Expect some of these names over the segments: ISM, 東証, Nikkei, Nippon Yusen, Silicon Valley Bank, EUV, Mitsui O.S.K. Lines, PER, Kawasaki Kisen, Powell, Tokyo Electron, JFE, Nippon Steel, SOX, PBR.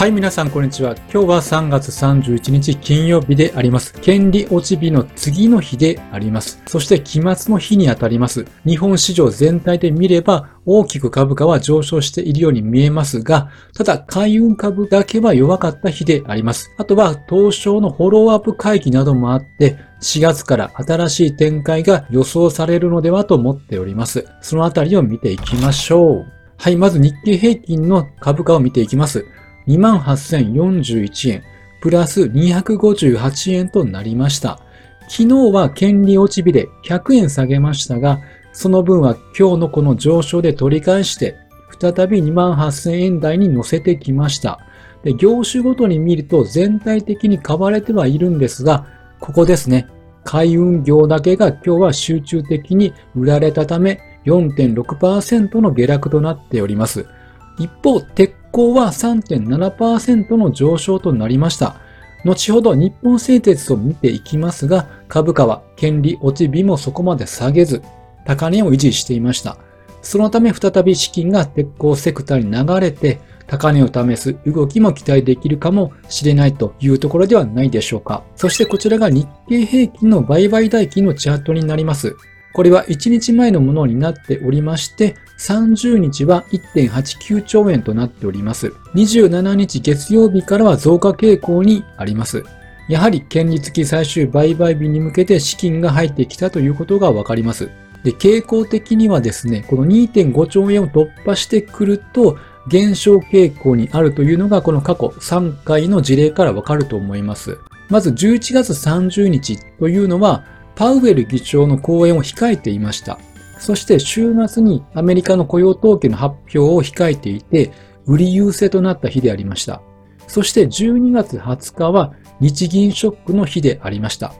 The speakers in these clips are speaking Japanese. はい、皆さん、こんにちは。今日は3月31日金曜日であります。権利落ち日の次の日であります。そして期末の日にあたります。日本市場全体で見れば大きく株価は上昇しているように見えますが、ただ海運株だけは弱かった日であります。あとは東証のフォローアップ会議などもあって、4月から新しい展開が予想されるのではと思っております。そのあたりを見ていきましょう。はい、まず日経平均の株価を見ていきます。28,041円、プラス258円となりました。昨日は権利落ち日で100円下げましたが、その分は今日のこの上昇で取り返して、再び 28,000 円台に乗せてきました。で、業種ごとに見ると全体的に買われてはいるんですが、ここですね。海運業だけが今日は集中的に売られたため、4.6% の下落となっております。一方、鉄鋼は 3.7% の上昇となりました。後ほど日本製鉄を見ていきますが、株価は権利落ち日もそこまで下げず、高値を維持していました。そのため再び資金が鉄鋼セクターに流れて、高値を試す動きも期待できるかもしれないというところではないでしょうか。そしてこちらが日経平均の売買代金のチャートになります。これは1日前のものになっておりまして、30日は 1.89 兆円となっております。27日月曜日からは増加傾向にあります。やはり権利付き最終売買日に向けて資金が入ってきたということがわかります。で、傾向的にはですね、この 2.5 兆円を突破してくると減少傾向にあるというのがこの過去3回の事例からわかると思います。まず11月30日というのは、パウエル議長の講演を控えていました。そして週末にアメリカの雇用統計の発表を控えていて、売り優勢となった日でありました。そして12月20日は日銀ショックの日でありました。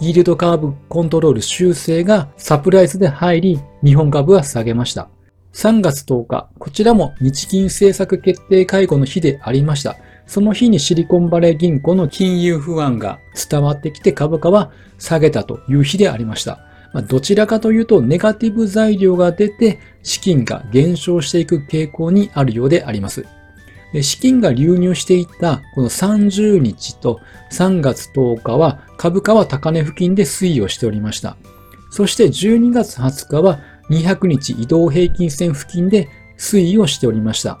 イールドカーブコントロール修正がサプライズで入り、日本株は下げました。3月10日、こちらも日銀政策決定会合の日でありました。その日にシリコンバレー銀行の金融不安が伝わってきて株価は下げたという日でありました。どちらかというとネガティブ材料が出て資金が減少していく傾向にあるようであります。資金が流入していったこの30日と3月10日は株価は高値付近で推移をしておりました。そして12月20日は200日移動平均線付近で推移をしておりました。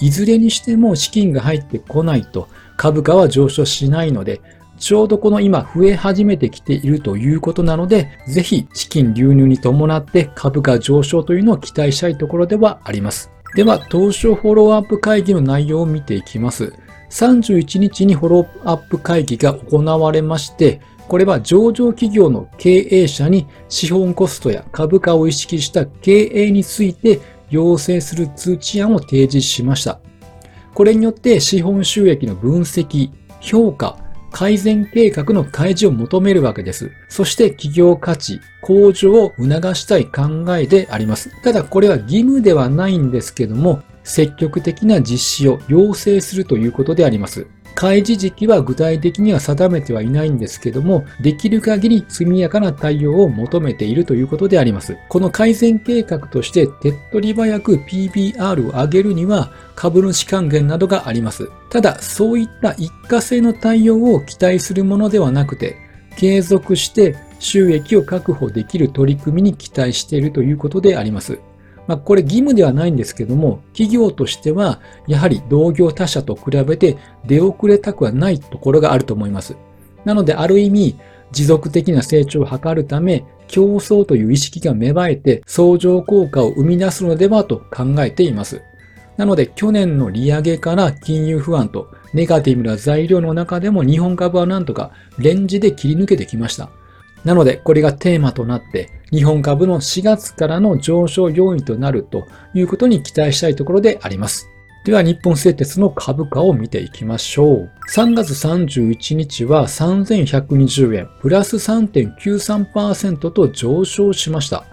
いずれにしても資金が入ってこないと株価は上昇しないので、ちょうどこの今増え始めてきているということなので、ぜひ資金流入に伴って株価上昇というのを期待したいところではあります。では、東証フォローアップ会議の内容を見ていきます。31日にフォローアップ会議が行われまして、これは上場企業の経営者に資本コストや株価を意識した経営について要請する通知案を提示しました。これによって資本収益の分析、評価、改善計画の開示を求めるわけです。そして企業価値向上を促したい考えであります。ただこれは義務ではないんですけども、積極的な実施を要請するということであります。開示時期は具体的には定めてはいないんですけども、できる限り速やかな対応を求めているということであります。この改善計画として手っ取り早く PBR を上げるには株主還元などがあります。ただ、そういった一過性の対応を期待するものではなくて、継続して収益を確保できる取り組みに期待しているということであります。これ義務ではないんですけども、企業としてはやはり同業他社と比べて出遅れたくはないところがあると思います。なのである意味、持続的な成長を図るため、競争という意識が芽生えて相乗効果を生み出すのではと考えています。なので去年の利上げから金融不安とネガティブな材料の中でも日本株はなんとかレンジで切り抜けてきました。なのでこれがテーマとなって日本株の4月からの上昇要因となるということに期待したいところであります。では日本製鉄の株価を見ていきましょう。3月31日は 3,120 円プラス 3.93% と上昇しました。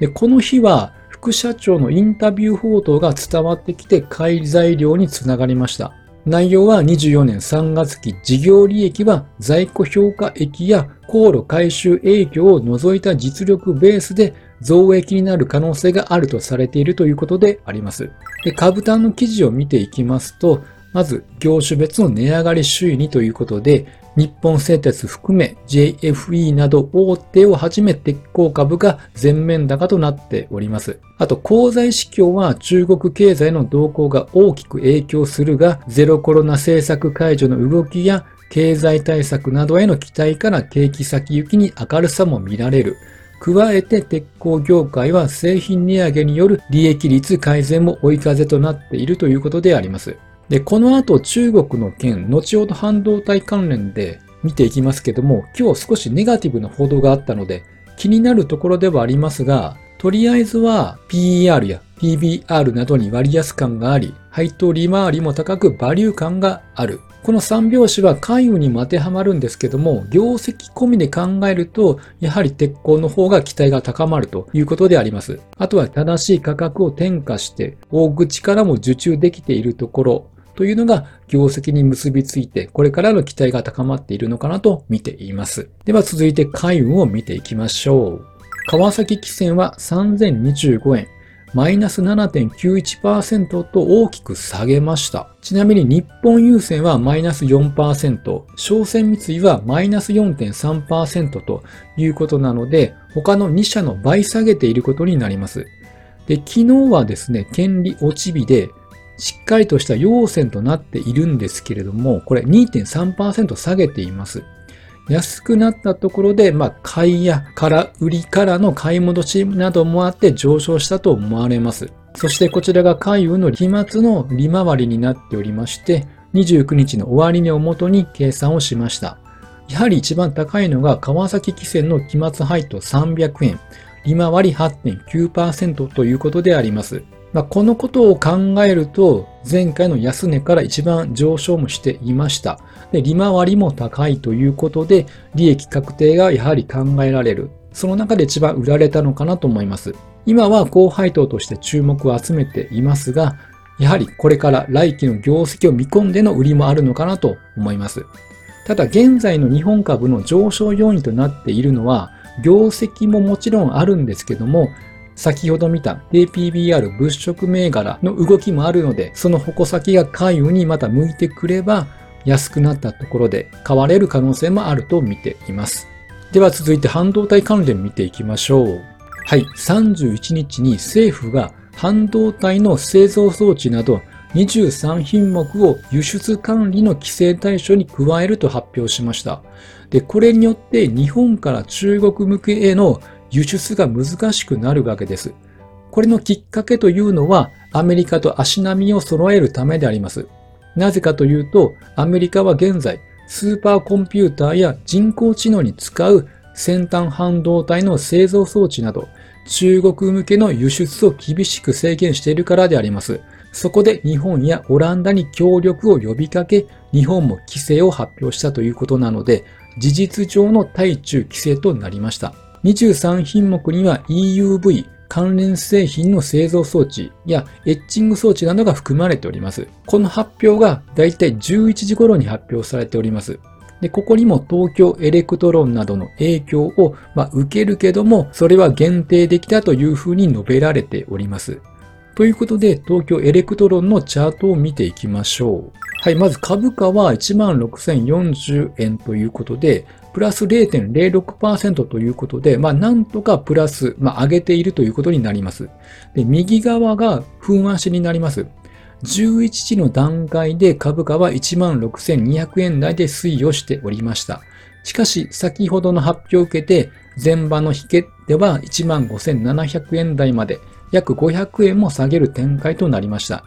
で、この日は副社長のインタビュー報道が伝わってきて買い材料につながりました。内容は24年3月期事業利益は在庫評価益や航路回収影響を除いた実力ベースで増益になる可能性があるとされているということであります。で、株単の記事を見ていきますと、まず業種別の値上がり首位にということで、日本製鉄含め JFE など大手をはじめ鉄鋼株が全面高となっております。あと、鋼材指標は中国経済の動向が大きく影響するが、ゼロコロナ政策解除の動きや経済対策などへの期待から景気先行きに明るさも見られる。加えて鉄鋼業界は製品値上げによる利益率改善も追い風となっているということであります。で、この後中国の件、後ほど半導体関連で見ていきますけども、今日少しネガティブな報道があったので気になるところではありますが、とりあえずは PER や PBR などに割安感があり、配当利回りも高くバリュー感がある。この3拍子は関与にも当てはまるんですけども、業績込みで考えると、やはり鉄鋼の方が期待が高まるということであります。あとは正しい価格を転嫁して、大口からも受注できているところというのが業績に結びついて、これからの期待が高まっているのかなと見ています。では続いて海運を見ていきましょう。川崎汽船は3025円。マイナス 7.91% と大きく下げました。ちなみに日本郵船はマイナス 4%、商船三井はマイナス 4.3% ということなので、他の2社の倍下げていることになります。で、昨日はですね、権利落ち日でしっかりとした陽線となっているんですけれども、これ 2.3% 下げています。安くなったところで、買いやから売りからの買い戻しなどもあって上昇したと思われます。そしてこちらが海運の期末の利回りになっておりまして、29日の終値をもとに計算をしました。やはり一番高いのが川崎汽船の期末配当300円、利回り 8.9% ということであります。このことを考えると、前回の安値から一番上昇もしていました。で、利回りも高いということで、利益確定がやはり考えられる。その中で一番売られたのかなと思います。今は高配当として注目を集めていますが、やはりこれから来期の業績を見込んでの売りもあるのかなと思います。ただ、現在の日本株の上昇要因となっているのは、業績ももちろんあるんですけども、先ほど見た PBR 物色銘柄の動きもあるので、その矛先が海運にまた向いてくれば、安くなったところで買われる可能性もあると見ています。では続いて半導体関連見ていきましょう。はい、31日に政府が半導体の製造装置など23品目を輸出管理の規制対象に加えると発表しました。で、これによって日本から中国向けへの輸出が難しくなるわけです。これのきっかけというのはアメリカと足並みを揃えるためであります。なぜかというと、アメリカは現在スーパーコンピューターや人工知能に使う先端半導体の製造装置など中国向けの輸出を厳しく制限しているからであります。そこで日本やオランダに協力を呼びかけ、日本も規制を発表したということなので、事実上の対中規制となりました。23品目には EUV 関連製品の製造装置やエッチング装置などが含まれております。この発表がだいたい11時頃に発表されております。で、ここにも東京エレクトロンなどの影響を、受けるけども、それは限定できたというふうに述べられております。ということで、東京エレクトロンのチャートを見ていきましょう。はい、まず株価は 16,040 円ということで、プラス 0.06% ということで、なんとかプラス、上げているということになります。で、右側が分足になります。11時の段階で株価は 16,200 円台で推移をしておりました。しかし、先ほどの発表を受けて、前場の引けでは 15,700 円台まで、約500円も下げる展開となりました。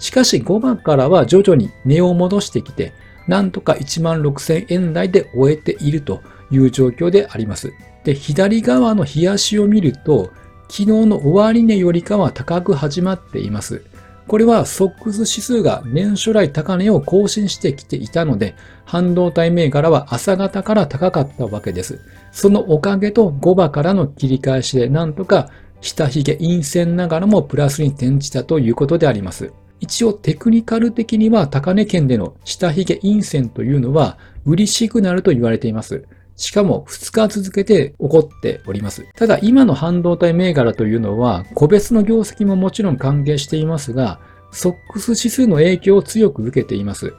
しかし5番からは徐々に値を戻してきて、なんとか 16,000 円台で終えているという状況であります。で、左側の日足を見ると、昨日の終値よりかは高く始まっています。これはソックス指数が年初来高値を更新してきていたので、半導体銘柄は朝方から高かったわけです。そのおかげと5番からの切り返しでなんとか下髭陰線ながらもプラスに転じたということであります。一応テクニカル的には高値圏での下髭陰線というのは売りシグナルと言われています。しかも2日続けて起こっております。ただ今の半導体銘柄というのは個別の業績ももちろん関係していますが、ソックス指数の影響を強く受けています。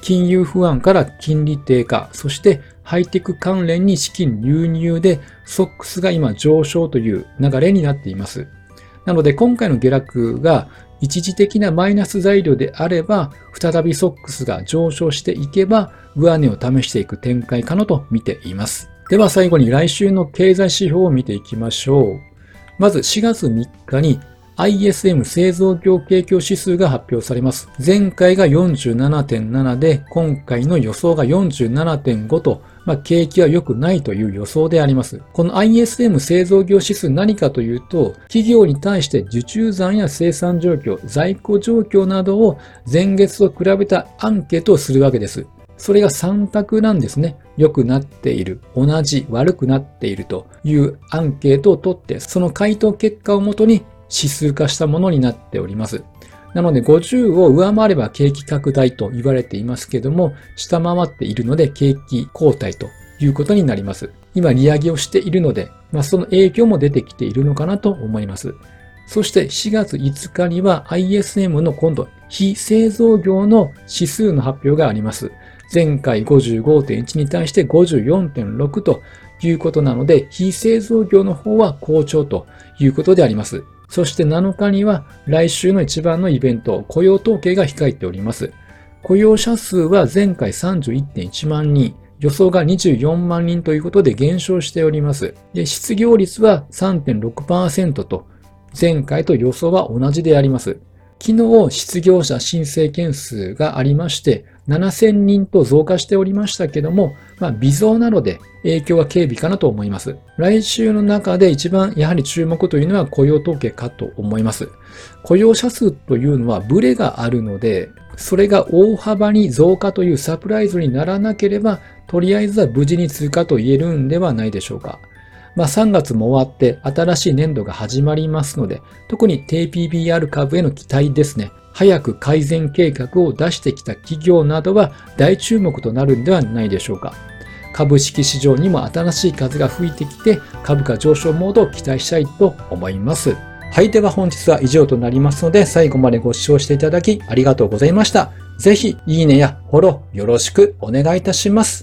金融不安から金利低下、そしてハイテク関連に資金流入でソックスが今上昇という流れになっています。なので今回の下落が一時的なマイナス材料であれば、再びソックスが上昇していけば上値を試していく展開かなと見ています。では最後に来週の経済指標を見ていきましょう。まず4月3日にISM 製造業景況指数が発表されます。前回が 47.7 で、今回の予想が 47.5 と、景気は良くないという予想であります。この ISM 製造業指数何かというと、企業に対して受注残や生産状況、在庫状況などを前月と比べたアンケートをするわけです。それが3択なんですね。良くなっている、同じ、悪くなっているというアンケートを取って、その回答結果をもとに指数化したものになっております。なので50を上回れば景気拡大と言われていますけども、下回っているので景気後退ということになります。今利上げをしているので、その影響も出てきているのかなと思います。そして4月5日には ISM の今度非製造業の指数の発表があります。前回 55.1 に対して 54.6 ということなので、非製造業の方は好調ということであります。そして7日には来週の一番のイベント、雇用統計が控えております。雇用者数は前回 31.1 万人、予想が24万人ということで減少しております。で、失業率は 3.6% と、前回と予想は同じであります。昨日失業者申請件数がありまして、7000人と増加しておりましたけども、微増なので影響は軽微かなと思います。来週の中で一番やはり注目というのは雇用統計かと思います。雇用者数というのはブレがあるので、それが大幅に増加というサプライズにならなければ、とりあえずは無事に通過と言えるんではないでしょうか。3月も終わって新しい年度が始まりますので、特に低 PBR 株への期待ですね。早く改善計画を出してきた企業などは大注目となるんではないでしょうか。株式市場にも新しい風が吹いてきて、株価上昇モードを期待したいと思います。はい、では本日は以上となりますので、最後までご視聴していただきありがとうございました。ぜひいいねやフォローよろしくお願いいたします。